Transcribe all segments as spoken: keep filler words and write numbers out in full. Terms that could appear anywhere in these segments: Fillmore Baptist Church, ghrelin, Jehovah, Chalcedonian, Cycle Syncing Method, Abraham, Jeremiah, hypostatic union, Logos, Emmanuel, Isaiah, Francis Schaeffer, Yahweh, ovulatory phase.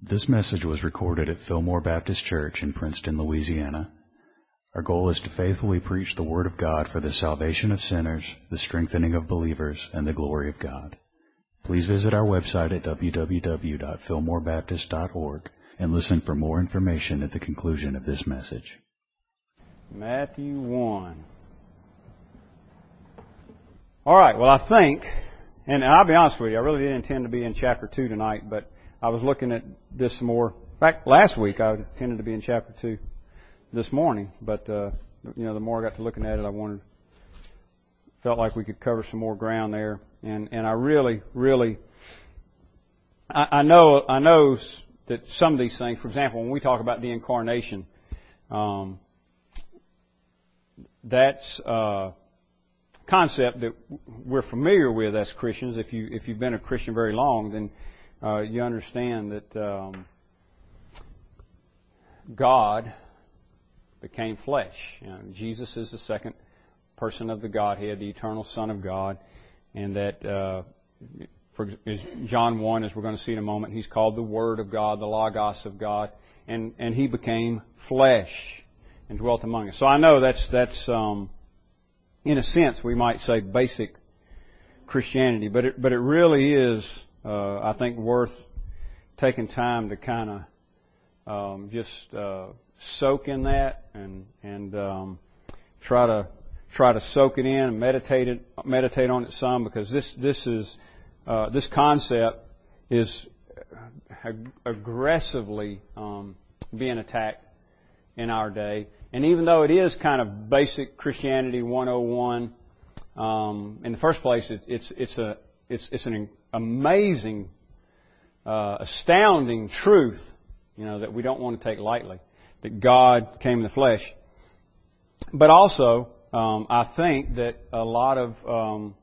This message was recorded at Fillmore Baptist Church in Princeton, Louisiana. Our goal is to faithfully preach the Word of God for the salvation of sinners, the strengthening of believers, and the glory of God. Please visit our website at w w w dot fillmore baptist dot org and listen for more information at the conclusion of this message. Matthew one. All right, well, I think, and I'll be honest with you, I really didn't intend to be in chapter two tonight, but I was looking at this some more. In fact, last week I intended to be in chapter two this morning, but uh, you know, the more I got to looking at it, I wanted, felt like we could cover some more ground there, and and I really, really, I, I know, I know that some of these things. For example, when we talk about the incarnation, um, that's a concept that we're familiar with as Christians. If you if you've been a Christian very long, then Uh, you understand that um, God became flesh. You know, Jesus is the second person of the Godhead, the eternal Son of God, and that, uh, for John one, as we're going to see in a moment, he's called the Word of God, the Logos of God, and, and he became flesh and dwelt among us. So I know that's that's um, in a sense we might say basic Christianity, but it, but it really is. Uh, I think worth taking time to kind of um, just uh, soak in that and and um, try to try to soak it in and meditate it, meditate on it some, because this this is uh, this concept is ag- aggressively um, being attacked in our day. And even though it is kind of basic Christianity one oh one, um, in the first place, it, it's it's a it's it's an amazing, uh, astounding truth, you know, that we don't want to take lightly, that God came in the flesh. But also, um, I think that a lot of um,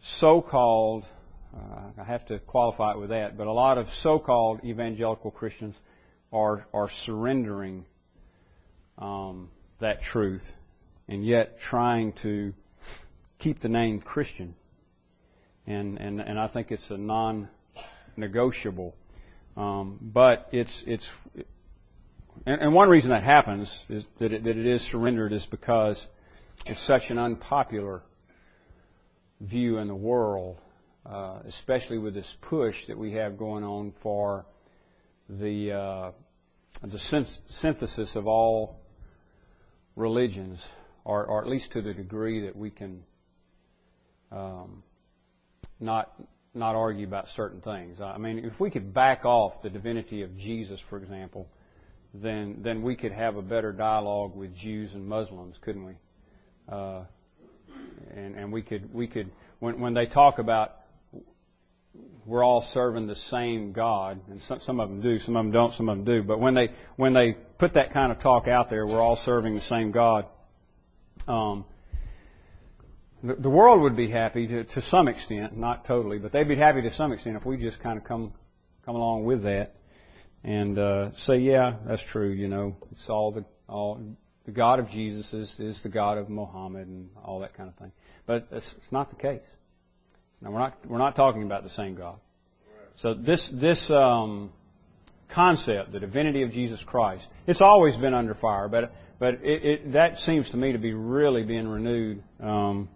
so-called, uh, I have to qualify it with that, but a lot of so-called evangelical Christians are are surrendering um, that truth, and yet trying to keep the name Christian. And, and and I think it's a non-negotiable. Um, but it's it's and, and one reason that happens is that it, that it is surrendered is because it's such an unpopular view in the world, uh, especially with this push that we have going on for the uh, the synth- synthesis of all religions, or or at least to the degree that we can. Um, Not not argue about certain things. I mean, if we could back off the divinity of Jesus, for example, then then we could have a better dialogue with Jews and Muslims, couldn't we? Uh, and and we could we could when when they talk about we're all serving the same God, and some some of them do, some of them don't, some of them do. But when they when they put that kind of talk out there, we're all serving the same God. Um, The world would be happy to, to some extent, not totally, but they'd be happy to some extent if we just kind of come come along with that and uh, say, yeah, that's true. You know, it's all the all the God of Jesus is, is the God of Muhammad and all that kind of thing. But it's, it's not the case. Now we're not we're not talking about the same God. So this this um, concept, the divinity of Jesus Christ, it's always been under fire, but but it, it, that seems to me to be really being renewed. Um,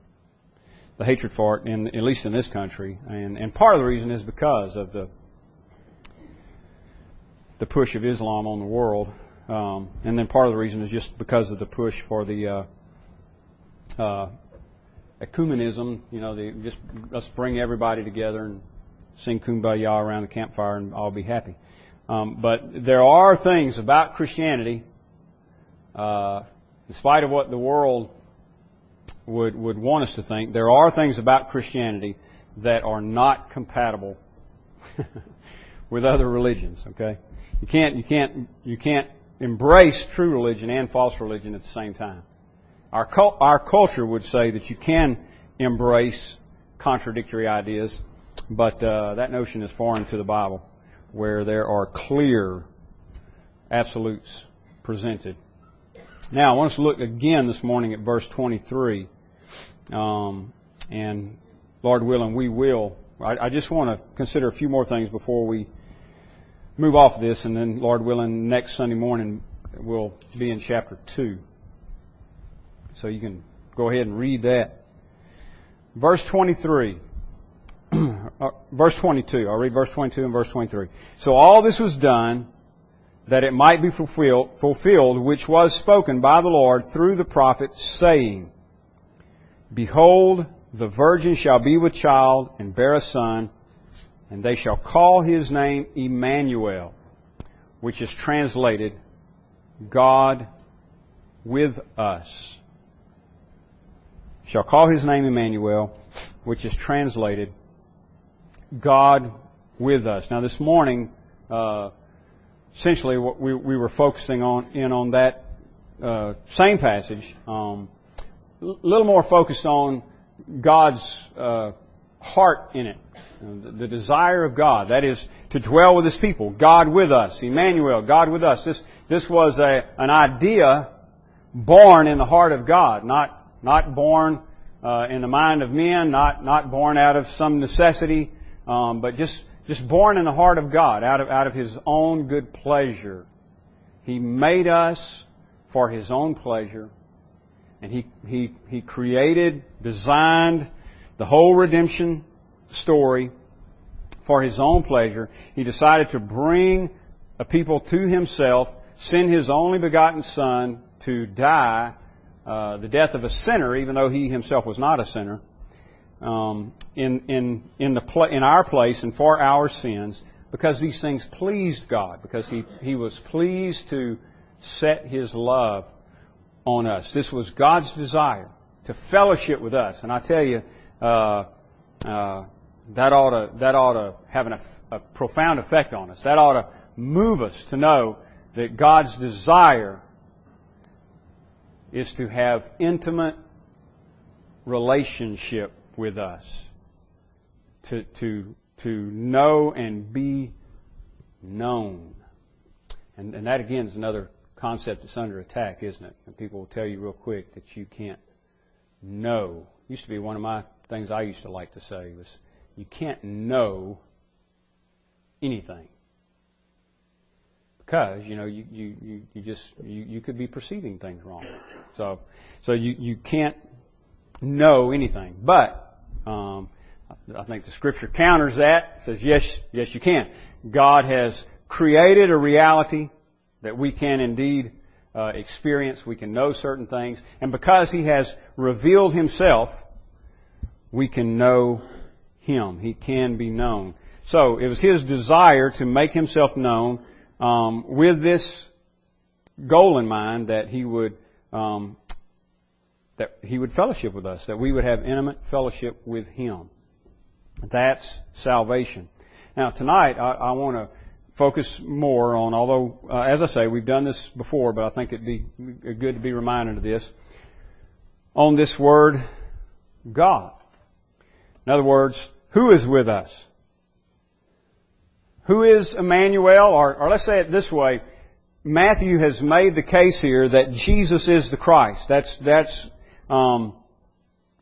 The hatred for it, in, at least in this country, and, and part of the reason is because of the the push of Islam on the world, um, and then part of the reason is just because of the push for the uh, uh, ecumenism. You know, the, just let's bring everybody together and sing Kumbaya around the campfire and all be happy. Um, but there are things about Christianity, uh, in spite of what the world would would want us to think, there are things about Christianity that are not compatible with other religions, okay? You can't you can't you can't embrace true religion and false religion at the same time. Our cult, our culture would say that you can embrace contradictory ideas, but uh, that notion is foreign to the Bible, where there are clear absolutes presented. Now, I want us to look again this morning at verse twenty-three. Um, and Lord willing, we will. I, I just want to consider a few more things before we move off this, and then, Lord willing, next Sunday morning we'll be in chapter two. So you can go ahead and read that. Verse twenty-three. Verse twenty-two. I'll read verse twenty-two and verse twenty-three. So all this was done that it might be fulfilled, fulfilled, which was spoken by the Lord through the prophet, saying, Behold, the virgin shall be with child and bear a son, and they shall call his name Emmanuel, which is translated God with us. Shall call his name Emmanuel, which is translated God with us. Now this morning, uh, essentially what we, we were focusing on in on that uh, same passage, a um, little more focused on God's uh, heart in it, the desire of God, that is, to dwell with His people, God with us, Emmanuel, God with us. This this was a an idea born in the heart of God, not not born uh, in the mind of men, not not born out of some necessity, um, but just just born in the heart of God, out of out of His own good pleasure. He made us for His own pleasure. And he, he he created, designed the whole redemption story for His own pleasure. He decided to bring a people to Himself, send His only begotten Son to die uh, the death of a sinner, even though He Himself was not a sinner, um, in in in the pl- in our place and for our sins, because these things pleased God, because He He was pleased to set His love on us. This was God's desire to fellowship with us, and I tell you, uh, uh, that ought to that ought to have an, a profound effect on us. That ought to move us to know that God's desire is to have intimate relationship with us, to to to know and be known, and and that again is another concept that's under attack, isn't it? And people will tell you real quick that you can't know. It used to be one of my things I used to like to say was, you can't know anything. Because, you know, you you, you, you just you, you could be perceiving things wrong. So so you, you can't know anything. But um, I think the Scripture counters that. It says, yes, yes you can. God has created a reality that we can indeed uh, experience, we can know certain things. And because He has revealed Himself, we can know Him. He can be known. So it was His desire to make Himself known um, with this goal in mind, that He would um, that He would fellowship with us, that we would have intimate fellowship with Him. That's salvation. Now tonight, I, I want to focus more on, although, uh, as I say, we've done this before, but I think it'd be good to be reminded of this, on this word, God. In other words, who is with us? Who is Emmanuel? Or, or let's say it this way, Matthew has made the case here that Jesus is the Christ. That's, that's um,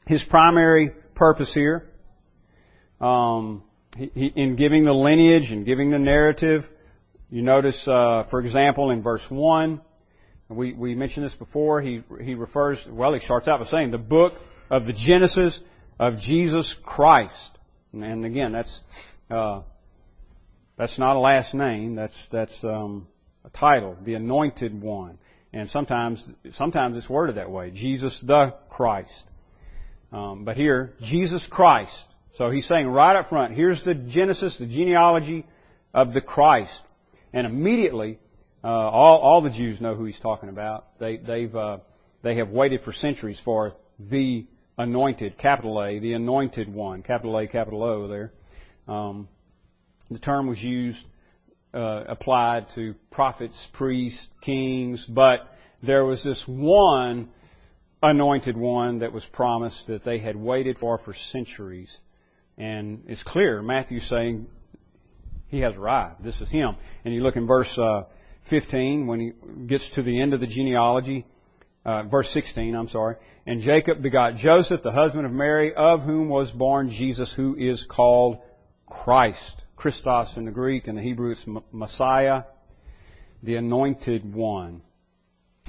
his primary purpose here. Um... He, in giving the lineage and giving the narrative, you notice, uh, for example, in verse one, we, we mentioned this before, he, he refers, well, he starts out by saying, the book of the Genesis of Jesus Christ. And, and again, that's, uh, that's not a last name, that's, that's, um, a title, the Anointed One. And sometimes, sometimes it's worded that way, Jesus the Christ. Um, but here, Jesus Christ. So he's saying right up front, here's the genesis, the genealogy of the Christ. And immediately, uh, all, all the Jews know who he's talking about. They, they've, uh, they have waited for centuries for the anointed, capital A, the anointed one, capital A, capital O there. Um, the term was used, uh, applied to prophets, priests, kings, but there was this one anointed one that was promised that they had waited for for centuries. And it's clear, Matthew's saying, He has arrived. This is Him. And you look in verse uh, fifteen, when he gets to the end of the genealogy, uh, verse sixteen, I'm sorry. And Jacob begot Joseph, the husband of Mary, of whom was born Jesus, who is called Christ. Christos in the Greek, and the Hebrew it's Messiah, the Anointed One.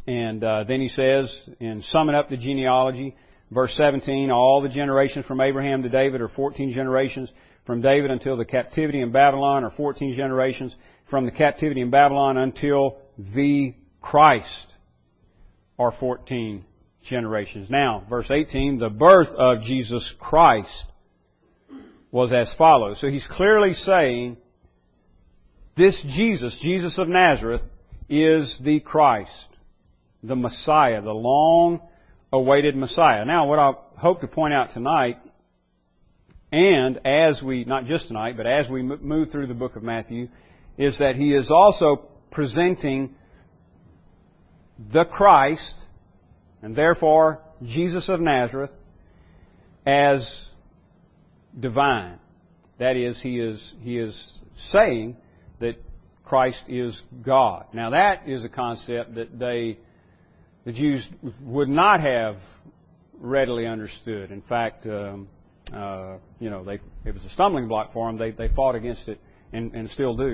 And uh, then he says, in summing up the genealogy, verse seventeen, all the generations from Abraham to David are fourteen generations. From David until the captivity in Babylon are fourteen generations. From the captivity in Babylon until the Christ are fourteen generations. Now, verse eighteen, the birth of Jesus Christ was as follows. So he's clearly saying this Jesus, Jesus of Nazareth, is the Christ, the Messiah, the long-awaited Messiah. Now, what I hope to point out tonight, and as we, not just tonight, but as we move through the book of Matthew, is that he is also presenting the Christ, and therefore Jesus of Nazareth, as divine. That is, he is, he is saying that Christ is God. Now that is a concept that they, the Jews would not have readily understood. In fact, um, Uh, you know, they, it was a stumbling block for them. They, they fought against it and, and still do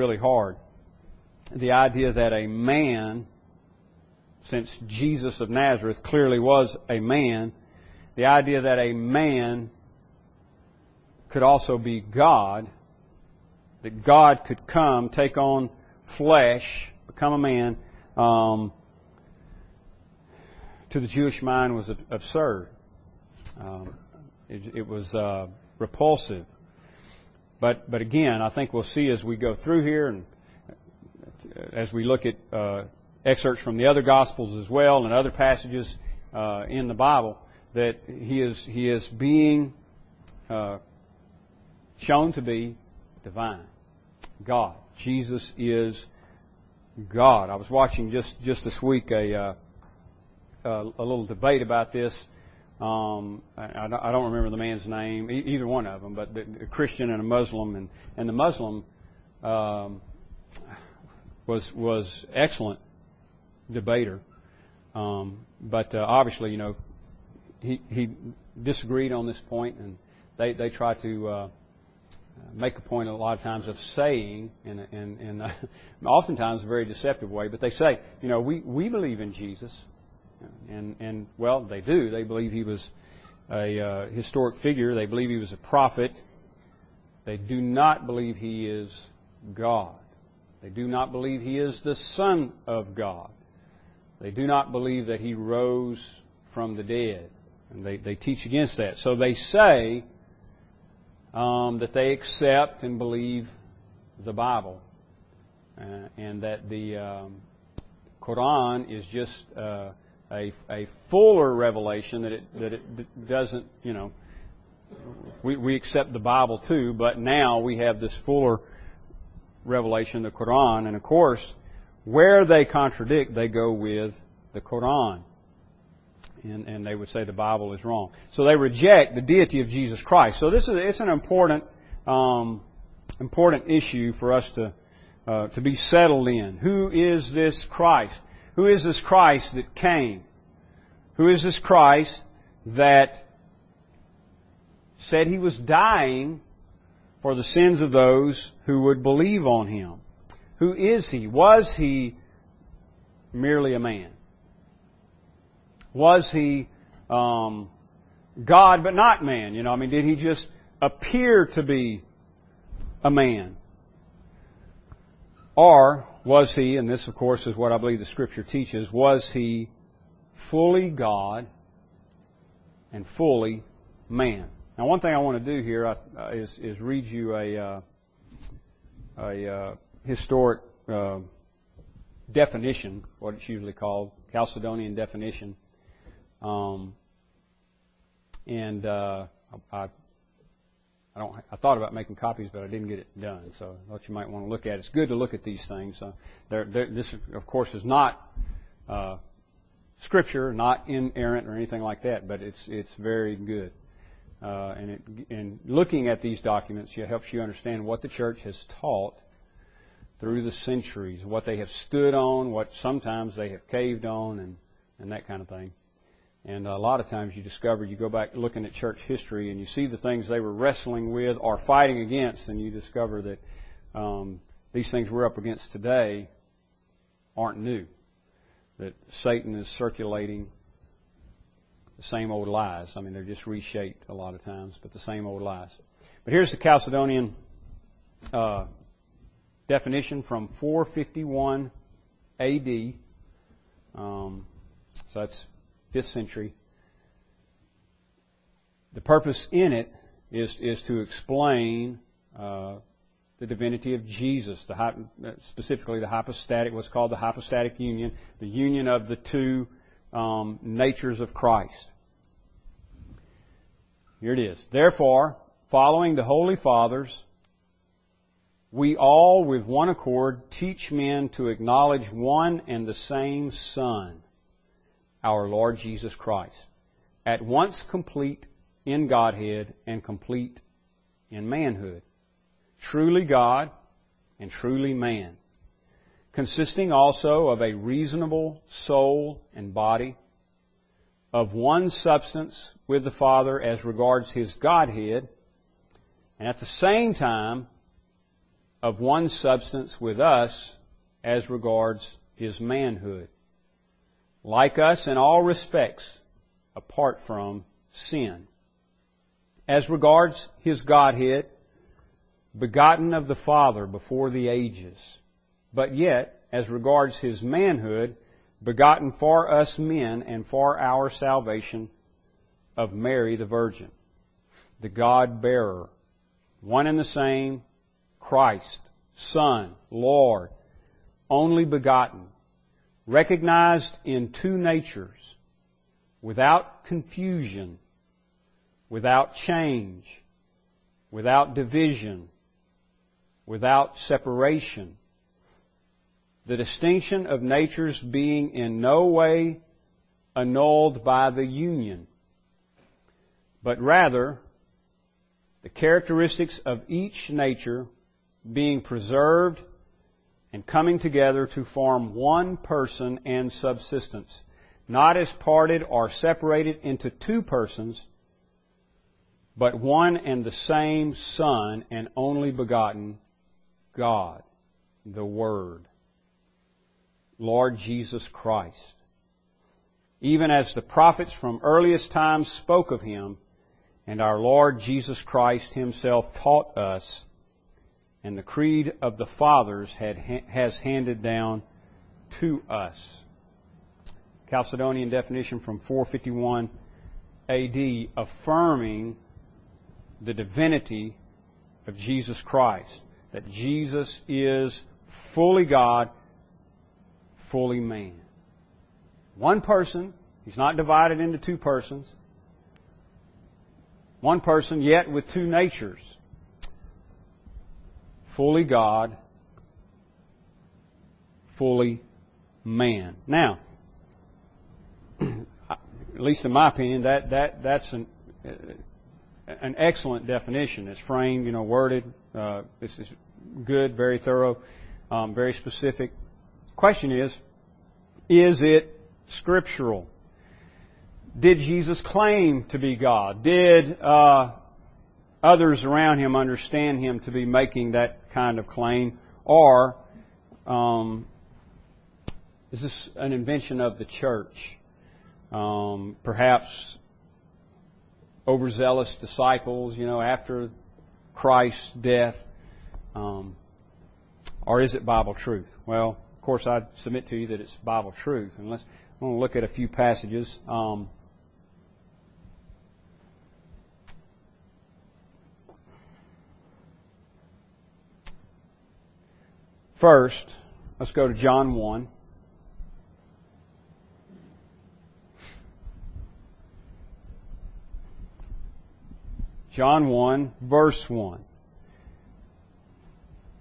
really hard. The idea that a man, since Jesus of Nazareth clearly was a man, the idea that a man could also be God, that God could come, take on flesh, become a man, um, to the Jewish mind was absurd. Um, It, it was uh, repulsive. But but again, I think we'll see as we go through here and as we look at uh, excerpts from the other Gospels as well and other passages uh, in the Bible, that he is, he is being uh, shown to be divine, God. Jesus is God. I was watching just, just this week a, uh, a little debate about this. Um, I, I don't remember the man's name, either one of them, but a Christian and a Muslim, and, and the Muslim um, was was excellent debater, um, but uh, obviously, you know, he he disagreed on this point, and they they try to uh, make a point a lot of times of saying, in in, in uh, oftentimes a very deceptive way, but they say, you know, we we believe in Jesus. And, and well, they do. They believe he was a uh, historic figure. They believe he was a prophet. They do not believe he is God. They do not believe he is the Son of God. They do not believe that he rose from the dead. And they, they teach against that. So they say um, that they accept and believe the Bible uh, and that the um, Quran is just... Uh, A, a fuller revelation that it that it doesn't, you know, we, we accept the Bible too, but now we have this fuller revelation, the Quran, and of course, where they contradict, they go with the Quran, and and they would say the Bible is wrong. So they reject the deity of Jesus Christ. So this is it's an important um, important issue for us to uh, to be settled in. Who is this Christ? Who is this Christ that came? Who is this Christ that said He was dying for the sins of those who would believe on Him? Who is He? Was He merely a man? Was He um, God but not man? You know, I mean, did He just appear to be a man? Or was He, and this of course is what I believe the Scripture teaches, was He fully God and fully man? Now one thing I want to do here is, is read you a, uh, a uh, historic uh, definition, what it's usually called, Chalcedonian definition. Um, and uh, I I, don't, I thought about making copies, but I didn't get it done. So I thought you might want to look at it. It's good to look at these things. Uh, they're, they're, this, of course, is not uh, Scripture, not inerrant or anything like that, but it's it's very good. Uh, and, it, and looking at these documents it helps you understand what the Church has taught through the centuries, what they have stood on, what sometimes they have caved on, and, and that kind of thing. And a lot of times you discover, you go back looking at church history and you see the things they were wrestling with or fighting against, and you discover that um, these things we're up against today aren't new. That Satan is circulating the same old lies. I mean, they're just reshaped a lot of times, but the same old lies. But here's the Chalcedonian uh, definition from four fifty-one A D Um, so that's fifth century. The purpose in it is is to explain uh, the divinity of Jesus, the hy- specifically the hypostatic, what's called the hypostatic union, the union of the two um, natures of Christ. Here it is. Therefore, following the Holy Fathers, we all with one accord teach men to acknowledge one and the same Son, our Lord Jesus Christ, at once complete in Godhead and complete in manhood, truly God and truly man, consisting also of a reasonable soul and body, of one substance with the Father as regards His Godhead, and at the same time of one substance with us as regards His manhood, like us in all respects, apart from sin. As regards His Godhead, begotten of the Father before the ages, but yet, as regards His manhood, begotten for us men and for our salvation of Mary the Virgin, the God-bearer, one and the same, Christ, Son, Lord, only begotten, recognized in two natures, without confusion, without change, without division, without separation, the distinction of natures being in no way annulled by the union, but rather the characteristics of each nature being preserved and coming together to form one person and subsistence, not as parted or separated into two persons, but one and the same Son and only begotten God, the Word, Lord Jesus Christ. Even as the prophets from earliest times spoke of Him, and our Lord Jesus Christ Himself taught us, and the creed of the fathers had, has handed down to us. Chalcedonian definition from four fifty-one A D affirming the divinity of Jesus Christ. That Jesus is fully God, fully man. One person. He's not divided into two persons. One person, yet with two natures. Fully God, fully man. Now, at least in my opinion, that that that's an uh, an excellent definition. It's framed, you know, worded. Uh, this is good, very thorough, um, very specific. Question is, is it scriptural? Did Jesus claim to be God? Did uh, others around Him understand Him to be making that kind of claim? Or um, is this an invention of the church? Um, perhaps overzealous disciples, you know, after Christ's death? Um, or is it Bible truth? Well, of course, I submit to you that it's Bible truth. And let's, I'm going to look at a few passages. Um, first, let's go to John one. John one, verse one.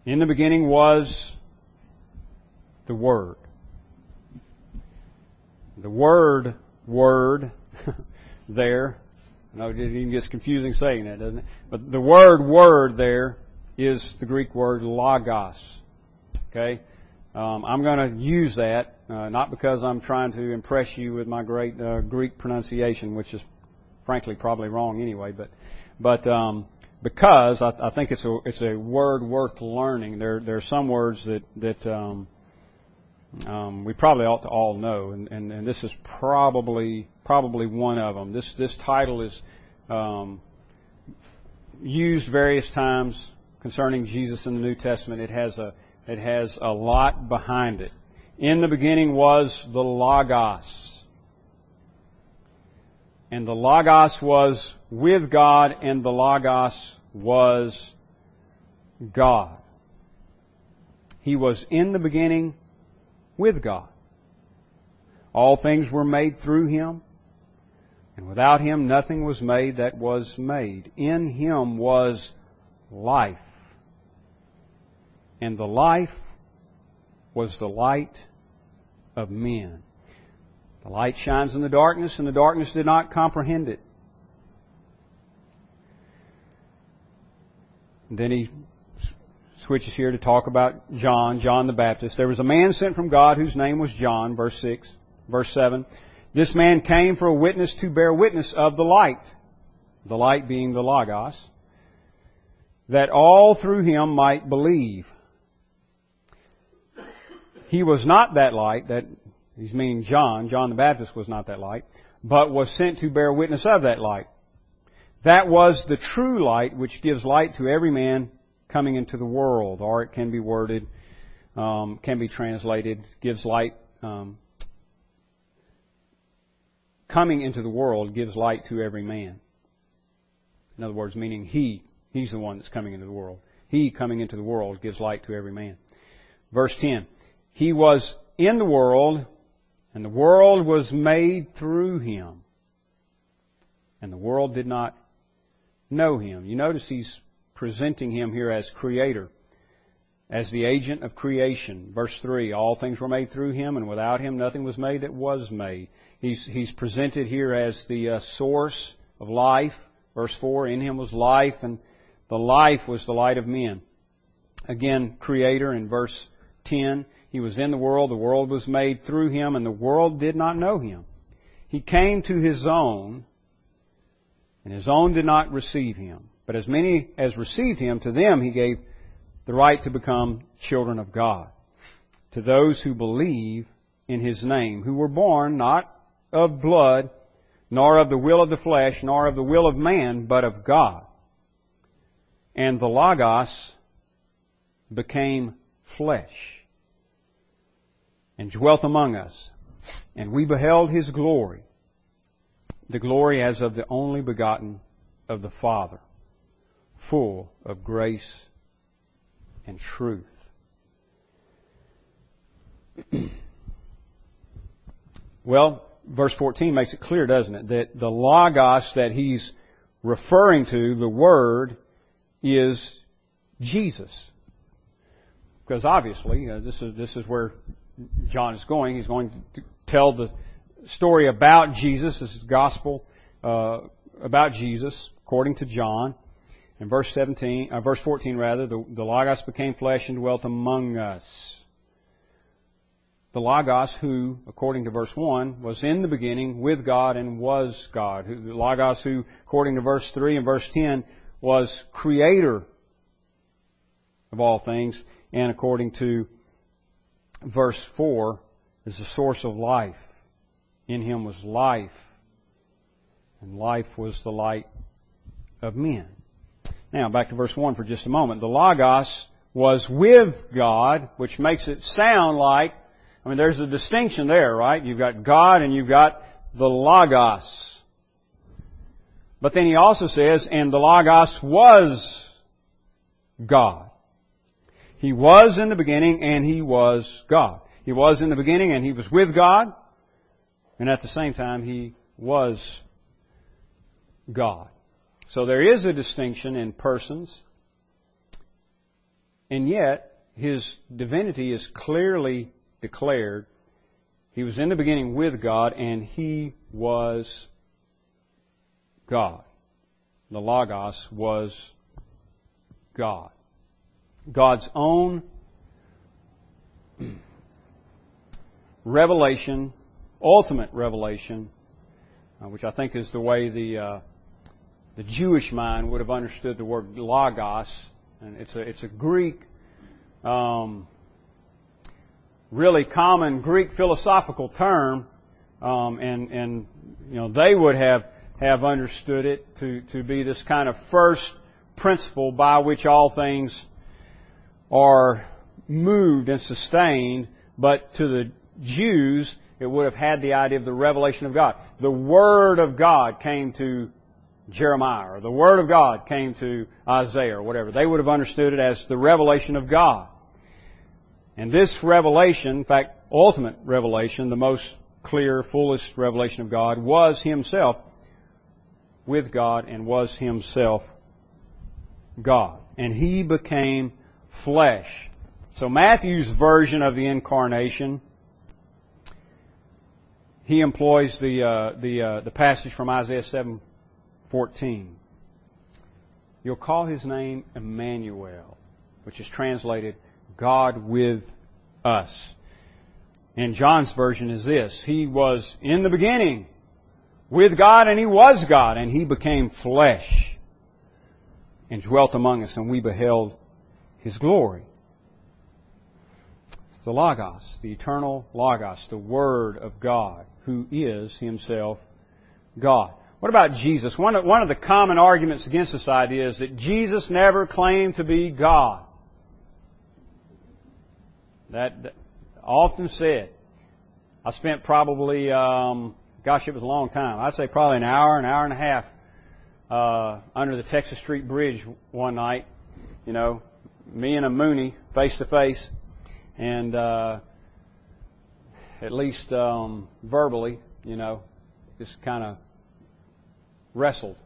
In the beginning was the Word. The word, word, there. I know it even gets confusing saying that, doesn't it? But the word, word there is the Greek word logos. Okay? Um, I'm going to use that, uh, not because I'm trying to impress you with my great uh, Greek pronunciation, which is frankly probably wrong anyway, but but um, because I, I think it's a it's a word worth learning. There there are some words that that um, um, we probably ought to all know, and, and, and this is probably probably one of them. This this title is um, used various times concerning Jesus in the New Testament. It has a It has a lot behind it. In the beginning was the Logos. And the Logos was with God, and the Logos was God. He was in the beginning with God. All things were made through Him, and without Him nothing was made that was made. In Him was life. And the life was the light of men. The light shines in the darkness, and the darkness did not comprehend it. And then he switches here to talk about John, John the Baptist. There was a man sent from God whose name was John, verse six, verse seven. This man came for a witness to bear witness of the light, the light being the Logos, that all through Him might believe. He was not that light, that he's meaning John, John the Baptist was not that light, but was sent to bear witness of that light. That was the true light which gives light to every man coming into the world, or it can be worded, um, can be translated, gives light, um, coming into the world gives light to every man. In other words, meaning He, He's the one that's coming into the world. He coming into the world gives light to every man. Verse ten. He was in the world, and the world was made through Him, and the world did not know Him. You notice he's presenting Him here as Creator, as the agent of creation. Verse three, all things were made through Him, and without Him nothing was made that was made. He's, he's presented here as the uh, source of life. Verse four, in Him was life, and the life was the light of men. Again, Creator in verse ten. He was in the world, the world was made through Him, and the world did not know Him. He came to His own, and His own did not receive Him. But as many as received Him, to them He gave the right to become children of God, to those who believe in His name, who were born not of blood, nor of the will of the flesh, nor of the will of man, but of God. And the Logos became flesh and dwelt among us, and we beheld His glory, the glory as of the only begotten of the Father, full of grace and truth. Well, verse fourteen makes it clear, doesn't it, that the Logos that he's referring to, the Word, is Jesus. Because obviously, uh, this is this is where John is going. He's going to tell the story about Jesus. This is the gospel uh, about Jesus, according to John. In verse seventeen, uh, verse fourteen, rather, the, the Logos became flesh and dwelt among us. The Logos, who, according to verse one, was in the beginning with God and was God. The Logos, who, according to verse three and verse ten, was Creator of all things, and according to verse four, is the source of life. In Him was life, and life was the light of men. Now, back to verse one for just a moment. The Logos was with God, which makes it sound like, I mean, there's a distinction there, right? You've got God and you've got the Logos. But then he also says, and the Logos was God. He was in the beginning and He was God. He was in the beginning and He was with God. And at the same time, He was God. So there is a distinction in persons. And yet, His divinity is clearly declared. He was in the beginning with God and He was God. The Logos was God. God's own revelation, ultimate revelation, uh, which I think is the way the uh, the Jewish mind would have understood the word logos, and it's a it's a Greek, um, really common Greek philosophical term, um, and and you know they would have have understood it to to be this kind of first principle by which all things are moved and sustained, but to the Jews, it would have had the idea of the revelation of God. The Word of God came to Jeremiah, or the Word of God came to Isaiah, or whatever. They would have understood it as the revelation of God. And this revelation, in fact, ultimate revelation, the most clear, fullest revelation of God, was Himself with God and was Himself God. And He became flesh. So Matthew's version of the incarnation, he employs the uh, the uh, the passage from Isaiah seven fourteen. You'll call His name Emmanuel, which is translated God with us. And John's version is this: He was in the beginning with God, and He was God, and He became flesh and dwelt among us, and we beheld His glory. The Logos, the eternal Logos, the Word of God, who is Himself God. What about Jesus? One of, one of the common arguments against this idea is that Jesus never claimed to be God. That, that often said. I spent probably, um, gosh, it was a long time. I'd say probably an hour, an hour and a half uh, under the Texas Street Bridge one night. You know, me and a Mooney face to face. And uh, at least um, verbally, you know, just kind of wrestled.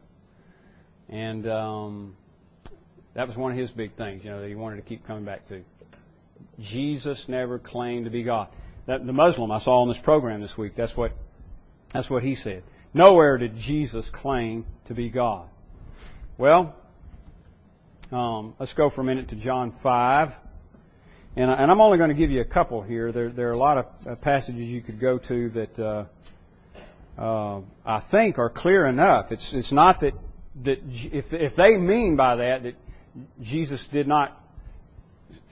And um, that was one of his big things, you know, that he wanted to keep coming back to. Jesus never claimed to be God. That, the Muslim I saw on this program this week, that's what that's what he said. Nowhere did Jesus claim to be God. Well, um, let's go for a minute to John five. And I'm only going to give you a couple here. There, there are a lot of passages you could go to that uh, uh, I think are clear enough. It's, it's not that that if if they mean by that that Jesus did not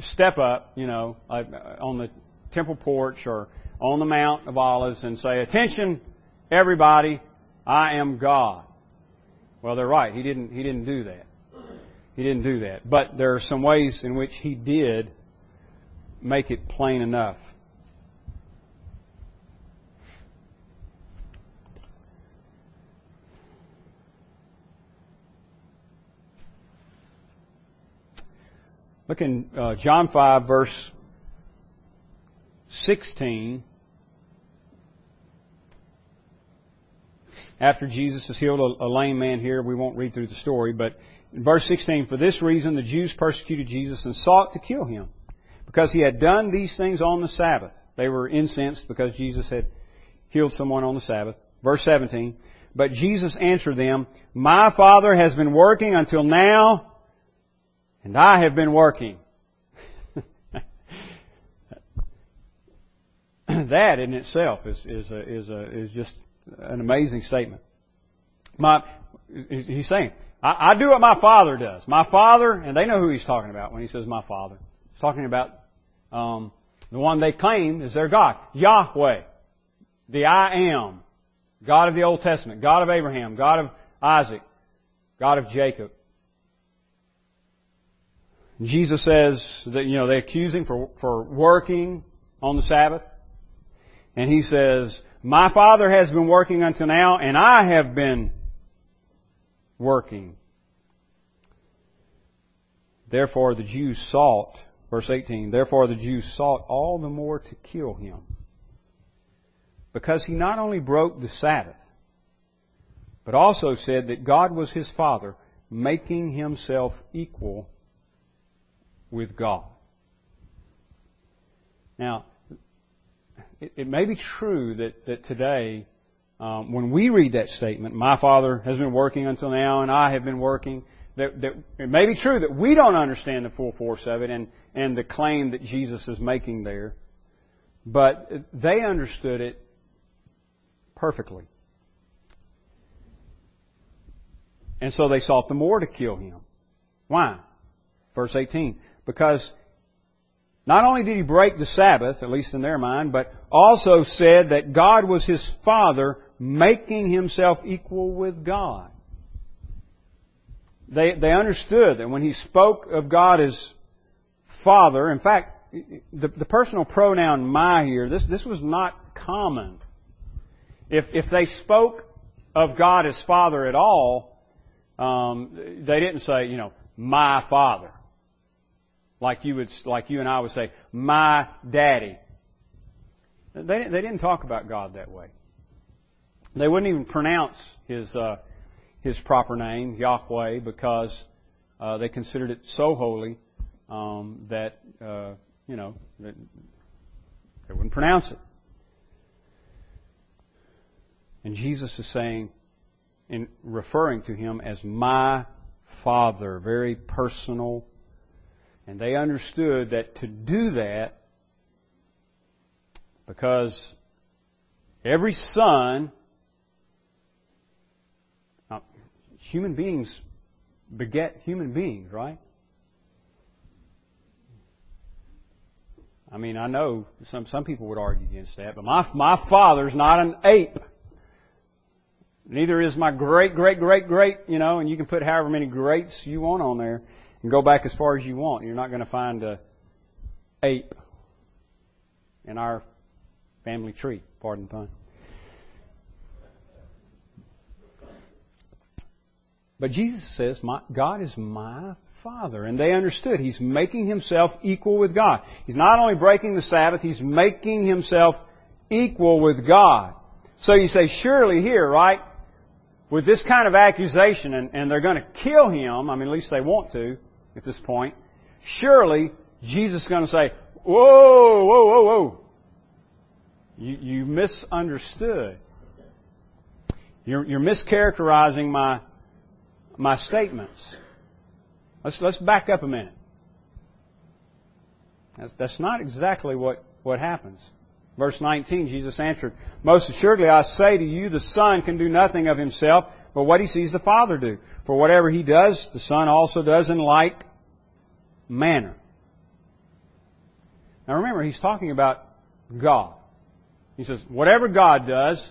step up, you know, on the temple porch or on the Mount of Olives and say, "Attention, everybody, I am God." Well, they're right. He didn't. He didn't do that. He didn't do that. But there are some ways in which He did make it plain enough. Look in uh, John five, verse sixteen. After Jesus has healed a, a lame man here, we won't read through the story, but in verse sixteen, for this reason the Jews persecuted Jesus and sought to kill Him, because He had done these things on the Sabbath. They were incensed because Jesus had healed someone on the Sabbath. Verse seventeen, but Jesus answered them, "My Father has been working until now, and I have been working." That in itself is is a, is a, is just an amazing statement. My, he's saying, I, I do what my Father does. My Father, and they know who He's talking about when He says my Father. Talking about um, the one they claim is their God, Yahweh, the I Am, God of the Old Testament, God of Abraham, God of Isaac, God of Jacob. Jesus says that, you know, they accuse Him for, for working on the Sabbath. And He says, "My Father has been working until now, and I have been working." Therefore the Jews sought, verse eighteen, therefore the Jews sought all the more to kill Him, because He not only broke the Sabbath, but also said that God was His Father, making Himself equal with God. Now, it, it may be true that, that today, um, when we read that statement, "My Father has been working until now, and I have been working," That, that it may be true that we don't understand the full force of it and, and the claim that Jesus is making there. But they understood it perfectly. And so they sought the more to kill him. Why? Verse eighteen. Because not only did he break the Sabbath, at least in their mind, but also said that God was his Father, making himself equal with God. They, they understood that when he spoke of God as Father, in fact, the, the personal pronoun my here, this, this was not common. If, if they spoke of God as Father at all, um, they didn't say, you know, my Father. Like you would, like you and I would say, my daddy. They, they didn't talk about God that way. They wouldn't even pronounce his, uh, his proper name, Yahweh, because uh, they considered it so holy um, that, uh, you know, that they wouldn't pronounce it. And Jesus is saying, in referring to him as my Father, very personal. And they understood that to do that, because every son... Human beings beget human beings, right? I mean, I know some, some people would argue against that, but my my father's not an ape. Neither is my great, great, great, great, you know, and you can put however many greats you want on there and go back as far as you want. You're not going to find an ape in our family tree, pardon the pun. But Jesus says, my, God is my Father. And they understood. He's making himself equal with God. He's not only breaking the Sabbath, he's making himself equal with God. So you say, surely here, right, with this kind of accusation, and, and they're going to kill him, I mean, at least they want to at this point, surely Jesus is going to say, whoa, whoa, whoa, whoa. You, you misunderstood. You're, you're mischaracterizing my... My statements. Let's let's back up a minute. That's, that's not exactly what, what happens. Verse nineteen, Jesus answered, most assuredly I say to you, the Son can do nothing of himself, but what he sees the Father do. For whatever he does, the Son also does in like manner. Now remember, he's talking about God. He says, whatever God does,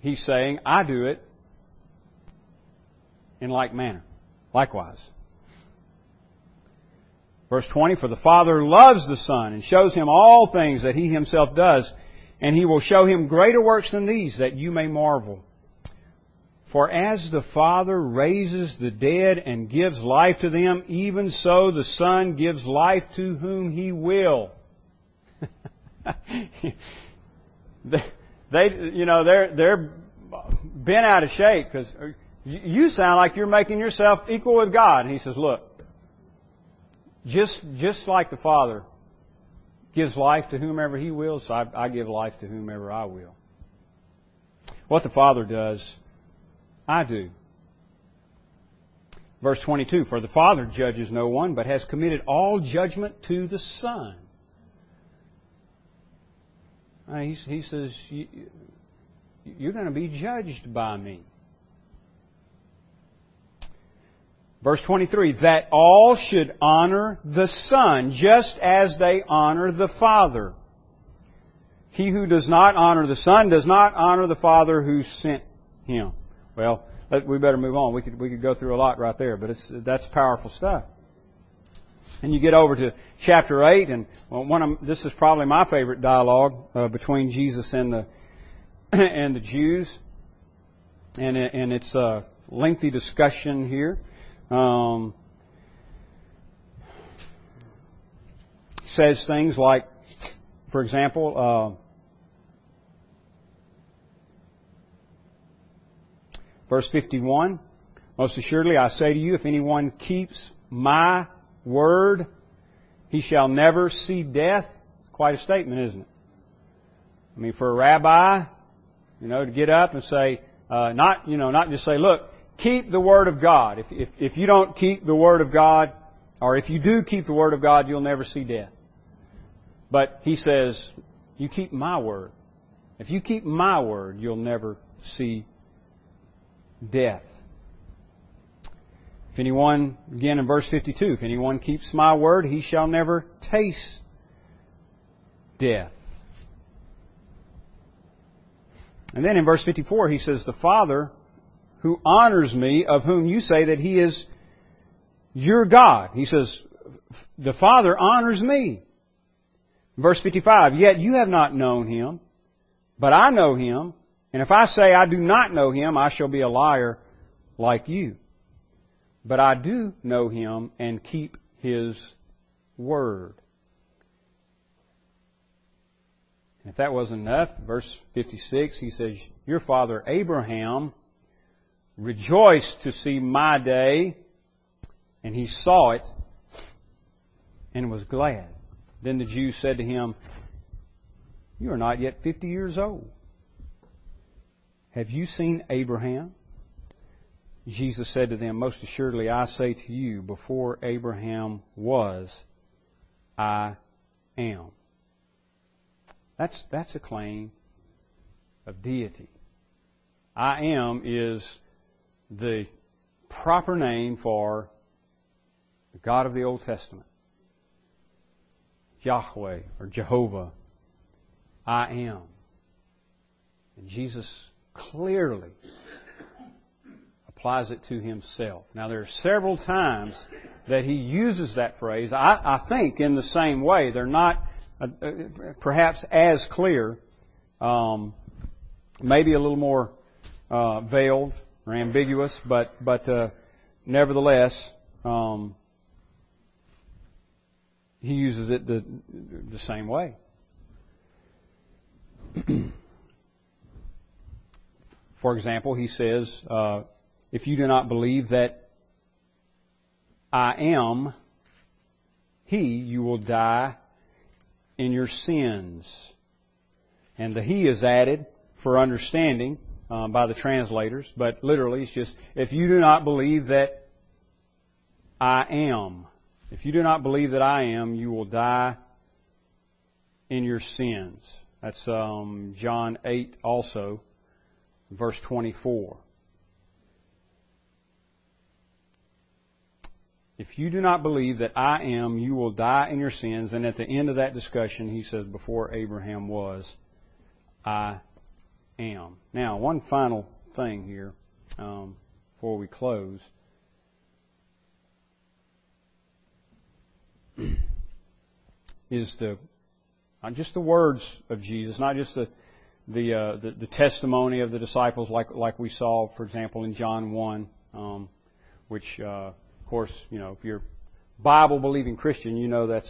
he's saying, I do it in like manner. Likewise. Verse twenty, for the Father loves the Son and shows him all things that he himself does, and he will show him greater works than these, that you may marvel. For as the Father raises the dead and gives life to them, even so the Son gives life to whom he will. They, you know, they're, they're bent out of shape because... You sound like you're making yourself equal with God. And he says, look, just just like the Father gives life to whomever he wills, so I, I give life to whomever I will. What the Father does, I do. Verse twenty-two, for the Father judges no one, but has committed all judgment to the Son. He, he says, you're going to be judged by me. Verse twenty-three, that all should honor the Son, just as they honor the Father. He who does not honor the Son does not honor the Father who sent Him. Well, we better move on. We could, we could go through a lot right there, but it's, that's powerful stuff. And you get over to chapter eight, and one of, this is probably my favorite dialogue uh, between Jesus and the and the Jews. And, and it's a lengthy discussion here. Um, says things like, for example, uh, verse fifty-one, most assuredly I say to you, if anyone keeps my word, he shall never see death. Quite a statement, isn't it? I mean, for a rabbi, you know, to get up and say, uh, not, you know, not just say, look, keep the Word of God. If, if if you don't keep the Word of God, or if you do keep the Word of God, you'll never see death. But he says, you keep my word. If you keep my word, you'll never see death. If anyone, again in verse fifty-two, if anyone keeps my word, he shall never taste death. And then in verse fifty-four, he says, the Father who honors me, of whom you say that he is your God. He says, the Father honors me. Verse fifty-five, yet you have not known him, but I know him. And if I say I do not know him, I shall be a liar like you. But I do know him and keep his word. And if that wasn't enough, verse fifty-six, he says, your father Abraham rejoiced to see my day, and he saw it and was glad. Then the Jews said to him, you are not yet fifty years old. Have you seen Abraham? Jesus said to them, most assuredly I say to you, before Abraham was, I am. That's, that's a claim of deity. I am is the proper name for the God of the Old Testament. Yahweh or Jehovah, I am. And Jesus clearly applies it to himself. Now there are several times that he uses that phrase, I, I think in the same way. They're not uh, uh, perhaps as clear, um, maybe a little more uh, veiled or ambiguous, but, but uh, nevertheless, um, he uses it the, the same way. For example, he says, uh, if you do not believe that I am he, you will die in your sins. And the he is added for understanding um, by the translators, but literally it's just, if you do not believe that I am, if you do not believe that I am, you will die in your sins. That's um, John eight also, verse twenty-four. If you do not believe that I am, you will die in your sins. And at the end of that discussion, he says, before Abraham was, I am. Now, one final thing here um, before we close. Is the not just the words of Jesus, not just the the, uh, the the testimony of the disciples, like like we saw, for example, in John one, um, which uh, of course, you know, if you're a Bible-believing Christian, you know that's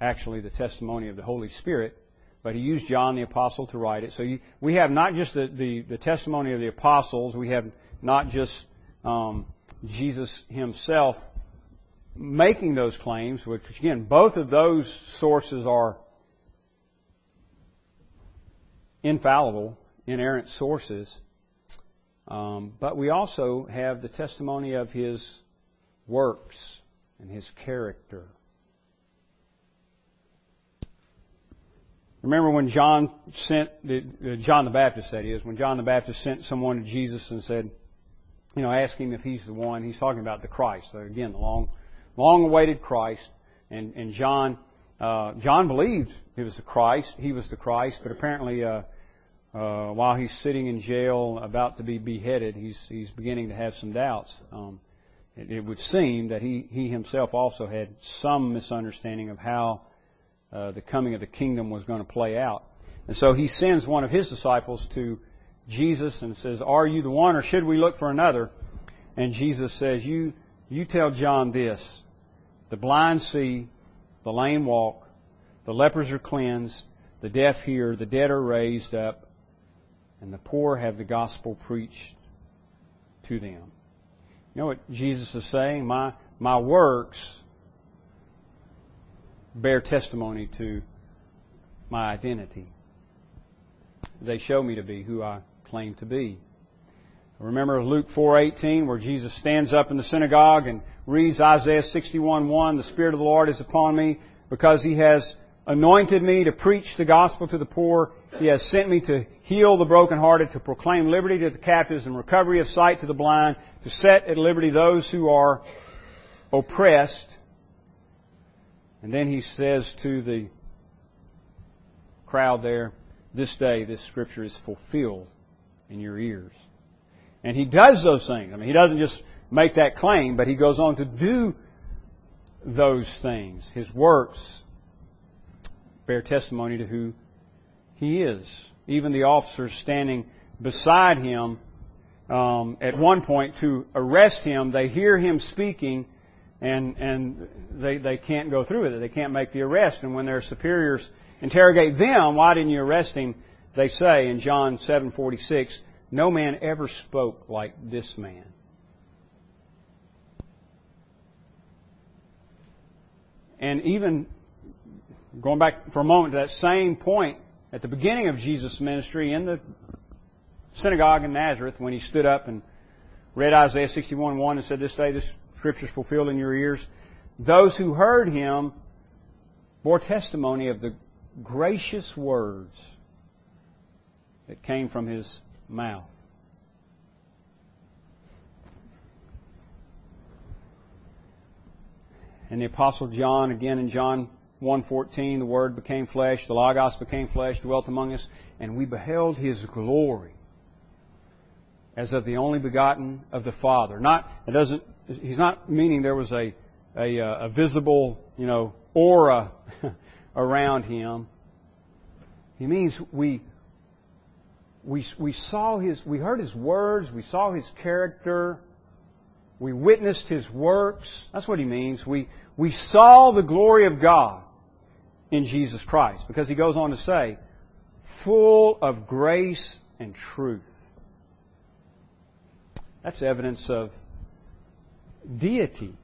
actually the testimony of the Holy Spirit. But he used John the apostle to write it. So you, we have not just the, the the testimony of the apostles. We have not just um, Jesus himself making those claims, which again, both of those sources are infallible, inerrant sources. Um, but we also have the testimony of His works and His character. Remember when John sent, uh, John the Baptist, that is, when John the Baptist sent someone to Jesus and said, you know, ask him if he's the one. He's talking about the Christ. So again, the long... long-awaited Christ, and, and John uh, John believed he was the Christ. He was the Christ, but apparently, uh, uh, while he's sitting in jail, about to be beheaded, he's he's beginning to have some doubts. Um, it, it would seem that he he himself also had some misunderstanding of how uh, the coming of the kingdom was going to play out, and so he sends one of his disciples to Jesus and says, "Are you the one, or should we look for another?" And Jesus says, "You you tell John this." The blind see, the lame walk, the lepers are cleansed, the deaf hear, the dead are raised up, and the poor have the gospel preached to them. You know what Jesus is saying? My, my works bear testimony to my identity. They show me to be who I claim to be. Remember Luke four eighteen, where Jesus stands up in the synagogue and reads Isaiah sixty-one one, the Spirit of the Lord is upon me because He has anointed me to preach the gospel to the poor. He has sent me to heal the brokenhearted, to proclaim liberty to the captives and recovery of sight to the blind, to set at liberty those who are oppressed. And then he says to the crowd there, this day this Scripture is fulfilled in your ears. And he does those things. I mean, he doesn't just make that claim, but he goes on to do those things. His works bear testimony to who He is. Even the officers standing beside Him um, at one point to arrest Him, they hear Him speaking and and they, they can't go through with it. They can't make the arrest. And when their superiors interrogate them, why didn't you arrest Him? They say in John seven forty-six, no man ever spoke like this man. And even going back for a moment to that same point at the beginning of Jesus' ministry in the synagogue in Nazareth, when He stood up and read Isaiah sixty-one one and said, this day this Scripture is fulfilled in your ears, those who heard Him bore testimony of the gracious words that came from His mouth. And the Apostle John, again in John one fourteen, the Word became flesh, the Logos became flesh, dwelt among us, and we beheld His glory as of the only begotten of the Father. Not, it doesn't, He's not meaning there was a, a, a visible, you know, aura around Him. He means we, we, we saw His, we heard His words, we saw His character, we witnessed His works. That's what He means. We, we saw the glory of God in Jesus Christ. Because He goes on to say, full of grace and truth. That's evidence of deity.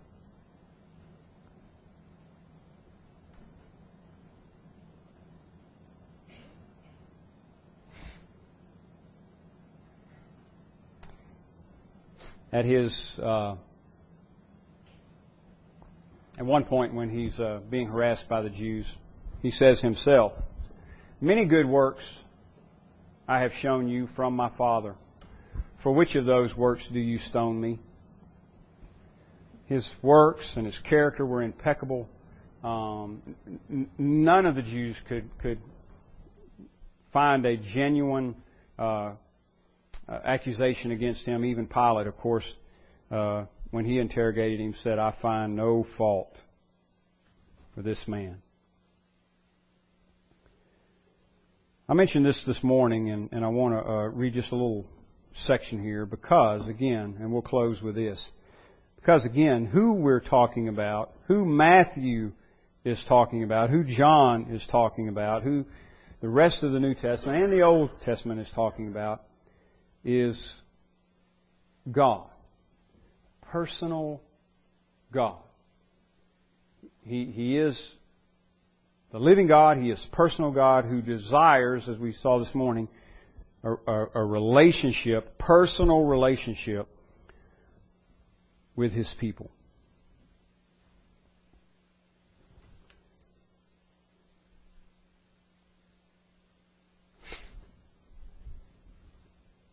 At his, uh, at one point when he's uh, being harassed by the Jews, he says himself, many good works I have shown you from my Father. For which of those works do you stone me? His works and His character were impeccable. Um, n- none of the Jews could could find a genuine Uh, Uh, accusation against Him. Even Pilate, of course, uh, when he interrogated Him, said, I find no fault for this man. I mentioned this this morning, and, and I want to uh, read just a little section here because, again, and we'll close with this, because, again, who we're talking about, who Matthew is talking about, who John is talking about, who the rest of the New Testament and the Old Testament is talking about, is God, personal God. He, he is the living God. He is personal God who desires, as we saw this morning, a, a, a relationship, personal relationship with His people.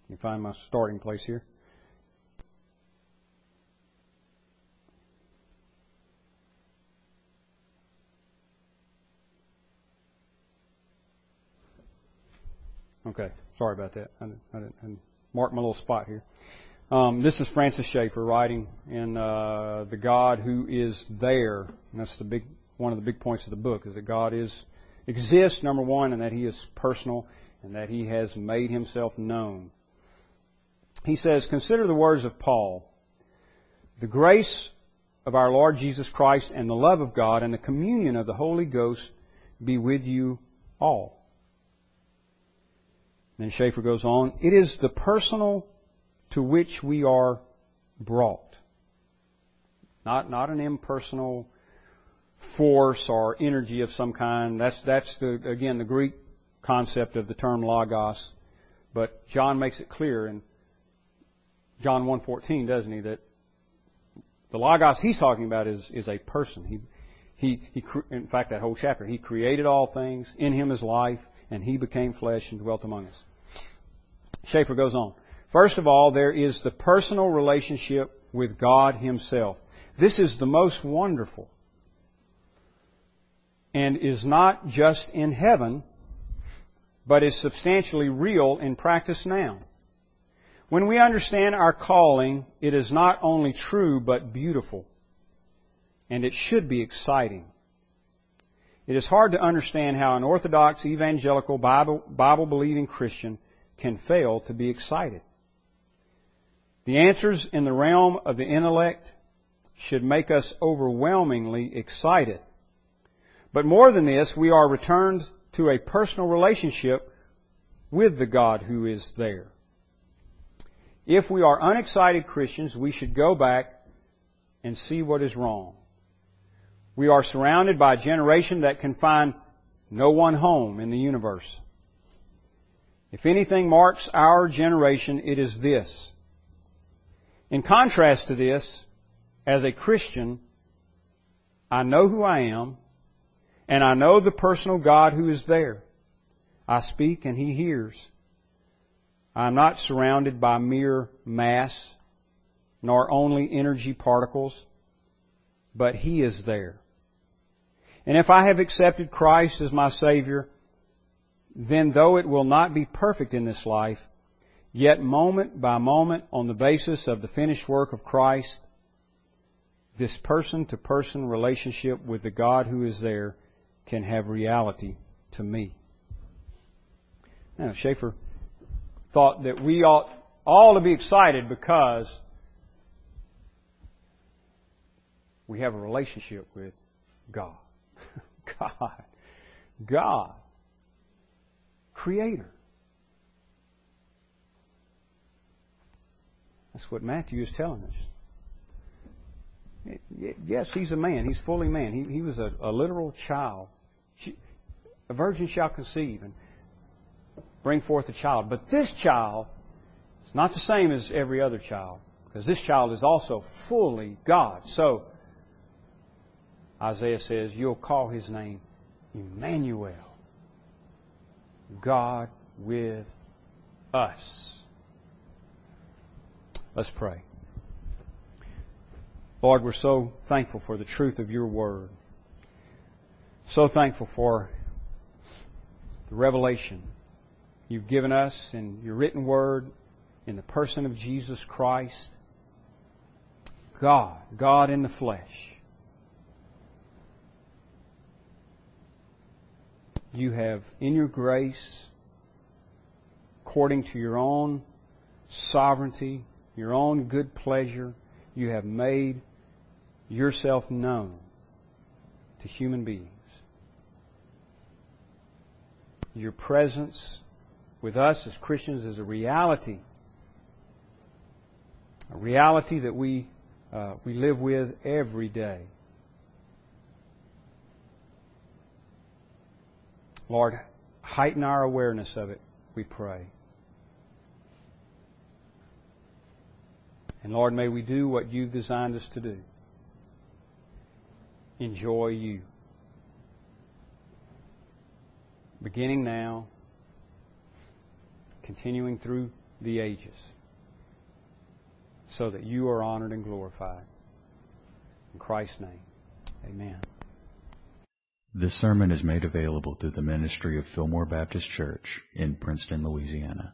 You find my starting place here. Okay, sorry about that. I didn't, I didn't, I didn't mark my little spot here. Um, this is Francis Schaeffer writing in uh, "The God Who Is There," and that's the big one of the big points of the book: is that God is exists, number one, and that He is personal, and that He has made Himself known. He says, consider the words of Paul. The grace of our Lord Jesus Christ and the love of God and the communion of the Holy Ghost be with you all. Then Schaeffer goes on, it is the personal to which we are brought. Not, not an impersonal force or energy of some kind. That's, that's the, again, the Greek concept of the term logos. But John makes it clear in John one fourteen, doesn't he, that the Logos he's talking about is, is a person. He, He, he, in fact, that whole chapter, He created all things. In Him is life, and He became flesh and dwelt among us. Schaeffer goes on. First of all, there is the personal relationship with God Himself. This is the most wonderful and is not just in heaven, but is substantially real in practice now. When we understand our calling, it is not only true but beautiful, and it should be exciting. It is hard to understand how an Orthodox, evangelical, Bible, Bible-believing Christian can fail to be excited. The answers in the realm of the intellect should make us overwhelmingly excited. But more than this, we are returned to a personal relationship with the God who is there. If we are unexcited Christians, we should go back and see what is wrong. We are surrounded by a generation that can find no one home in the universe. If anything marks our generation, it is this. In contrast to this, as a Christian, I know who I am, and I know the personal God who is there. I speak and He hears. I am not surrounded by mere mass, nor only energy particles, but He is there. And if I have accepted Christ as my Savior, then though it will not be perfect in this life, yet moment by moment, on the basis of the finished work of Christ, this person-to-person relationship with the God who is there can have reality to me. Now, Schaeffer thought that we ought all to be excited because we have a relationship with God. God. God. Creator. That's what Matthew is telling us. Yes, He's a man. He's fully man. He, he was a, a literal child. She, a virgin shall conceive and bring forth a child. But this child is not the same as every other child, because this child is also fully God. So, Isaiah says, you'll call His name Emmanuel, God with us. Let's pray. Lord, we're so thankful for the truth of Your Word. So thankful for the revelation You've given us in Your written Word, in the person of Jesus Christ. God, God in the flesh. You have, in Your grace, according to Your own sovereignty, Your own good pleasure, You have made Yourself known to human beings. Your presence with us as Christians is a reality. A reality that we, uh, we live with every day. Lord, heighten our awareness of it, we pray. And Lord, may we do what You've designed us to do. Enjoy You. Beginning now, continuing through the ages, so that You are honored and glorified. In Christ's name, amen. This sermon is made available through the ministry of Fillmore Baptist Church in Princeton, Louisiana.